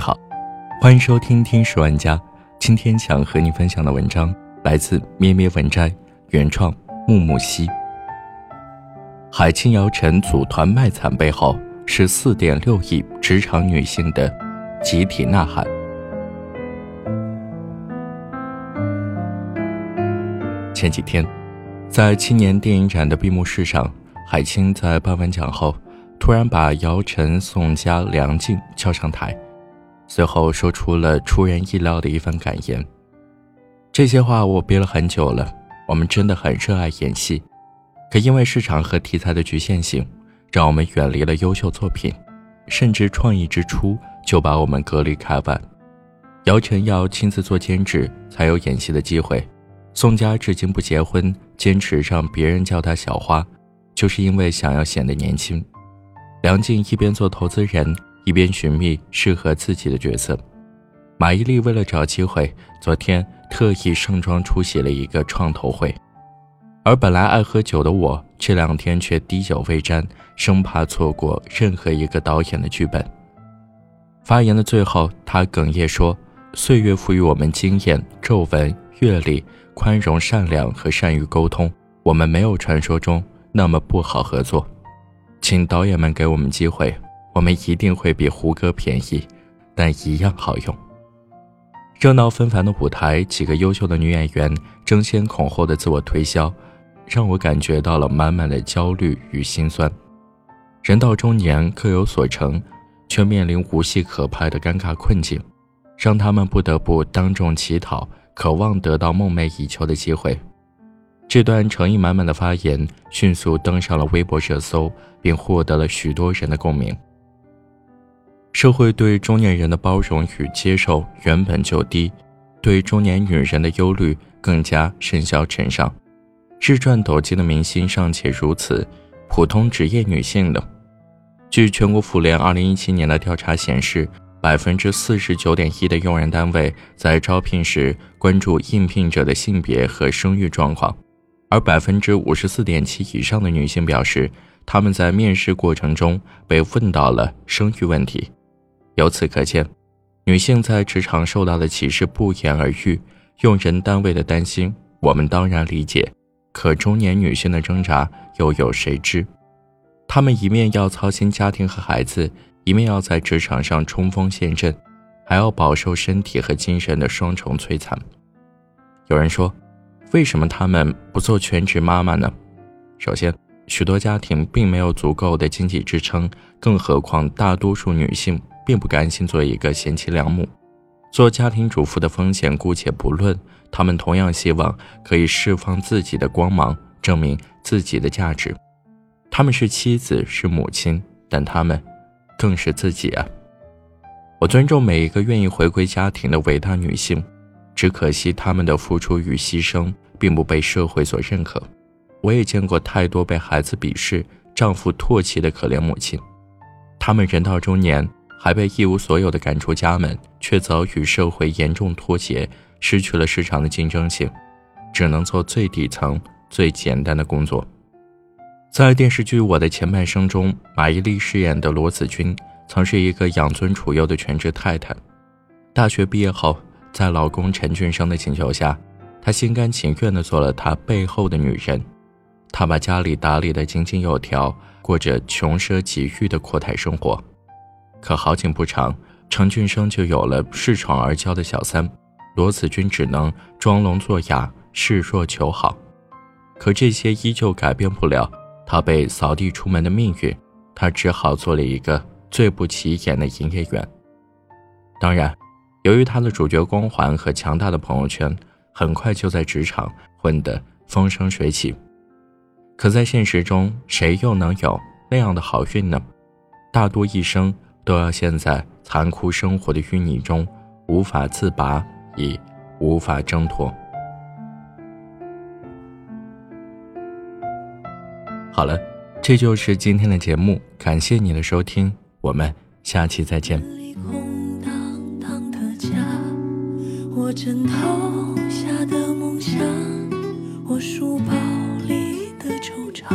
你好，欢迎收听听史玩家。今天想和你分享的文章来自咩咩文摘，原创木木西。海清姚晨组团卖惨背后是 4.6 亿职场女性的集体呐喊。前几天在7年电影展的闭幕式上，海清在颁完奖后突然把姚晨、宋佳、梁静叫上台，随后说出了出人意料的一番感言。这些话我憋了很久了，我们真的很热爱演戏，可因为市场和题材的局限性，让我们远离了优秀作品，甚至创意之初就把我们隔离开外。姚晨要亲自做监制才有演戏的机会，宋佳至今不结婚，坚持让别人叫她小花，就是因为想要显得年轻。梁静一边做投资人，一边寻觅适合自己的角色。马伊琍为了找机会，昨天特意盛装出席了一个创投会。而本来爱喝酒的我，这两天却滴酒未沾，生怕错过任何一个导演的剧本。发言的最后，他哽咽说：“岁月赋予我们经验、皱纹、阅历、宽容、善良和善于沟通。我们没有传说中那么不好合作。”请导演们给我们机会，我们一定会比胡歌便宜，但一样好用。热闹纷繁的舞台，几个优秀的女演员争先恐后的自我推销，让我感觉到了满满的焦虑与心酸。人到中年各有所成，却面临无戏可拍的尴尬困境，让他们不得不当众乞讨，渴望得到梦寐以求的机会。这段诚意满满的发言迅速登上了微博热搜，并获得了许多人的共鸣。社会对中年人的包容与接受原本就低，对中年女人的忧虑更加甚嚣尘上。日赚斗金的明星尚且如此，普通职业女性呢？据全国妇联2017年的调查显示， 49.1% 的用人单位在招聘时关注应聘者的性别和生育状况。而 54.7% 以上的女性表示，她们在面试过程中被问到了生育问题。由此可见，女性在职场受到的歧视不言而喻，用人单位的担心我们当然理解，可中年女性的挣扎又有谁知？她们一面要操心家庭和孩子，一面要在职场上冲锋陷阵，还要饱受身体和精神的双重摧残。有人说，为什么他们不做全职妈妈呢？首先，许多家庭并没有足够的经济支撑，更何况大多数女性并不甘心做一个贤妻良母。做家庭主妇的风险姑且不论，她们同样希望可以释放自己的光芒，证明自己的价值。她们是妻子，是母亲，但她们更是自己啊！我尊重每一个愿意回归家庭的伟大女性，只可惜他们的付出与牺牲并不被社会所认可。我也见过太多被孩子鄙视、丈夫唾弃的可怜母亲，他们人到中年还被一无所有地赶出家门，却早与社会严重脱节，失去了市场的竞争性，只能做最底层、最简单的工作。在电视剧《我的前半生》中，马伊琍饰演的罗子君曾是一个养尊处优的全职太太。大学毕业后，在老公陈俊生的请求下，她心甘情愿地做了他背后的女人。她把家里打理得井井有条，过着穷奢极欲的阔太生活。可好景不长，陈俊生就有了恃宠而骄的小三，罗子君只能装聋作哑，示弱求好。可这些依旧改变不了她被扫地出门的命运，她只好做了一个最不起眼的营业员。当然，由于她的主角光环和强大的朋友圈，很快就在职场混得风生水起。可在现实中，谁又能有那样的好运呢？大多一生都要陷在残酷生活的淤泥中，无法自拔，已无法挣脱。好了，这就是今天的节目，感谢你的收听，我们下期再见。我枕头下的梦想，我书包里的惆怅。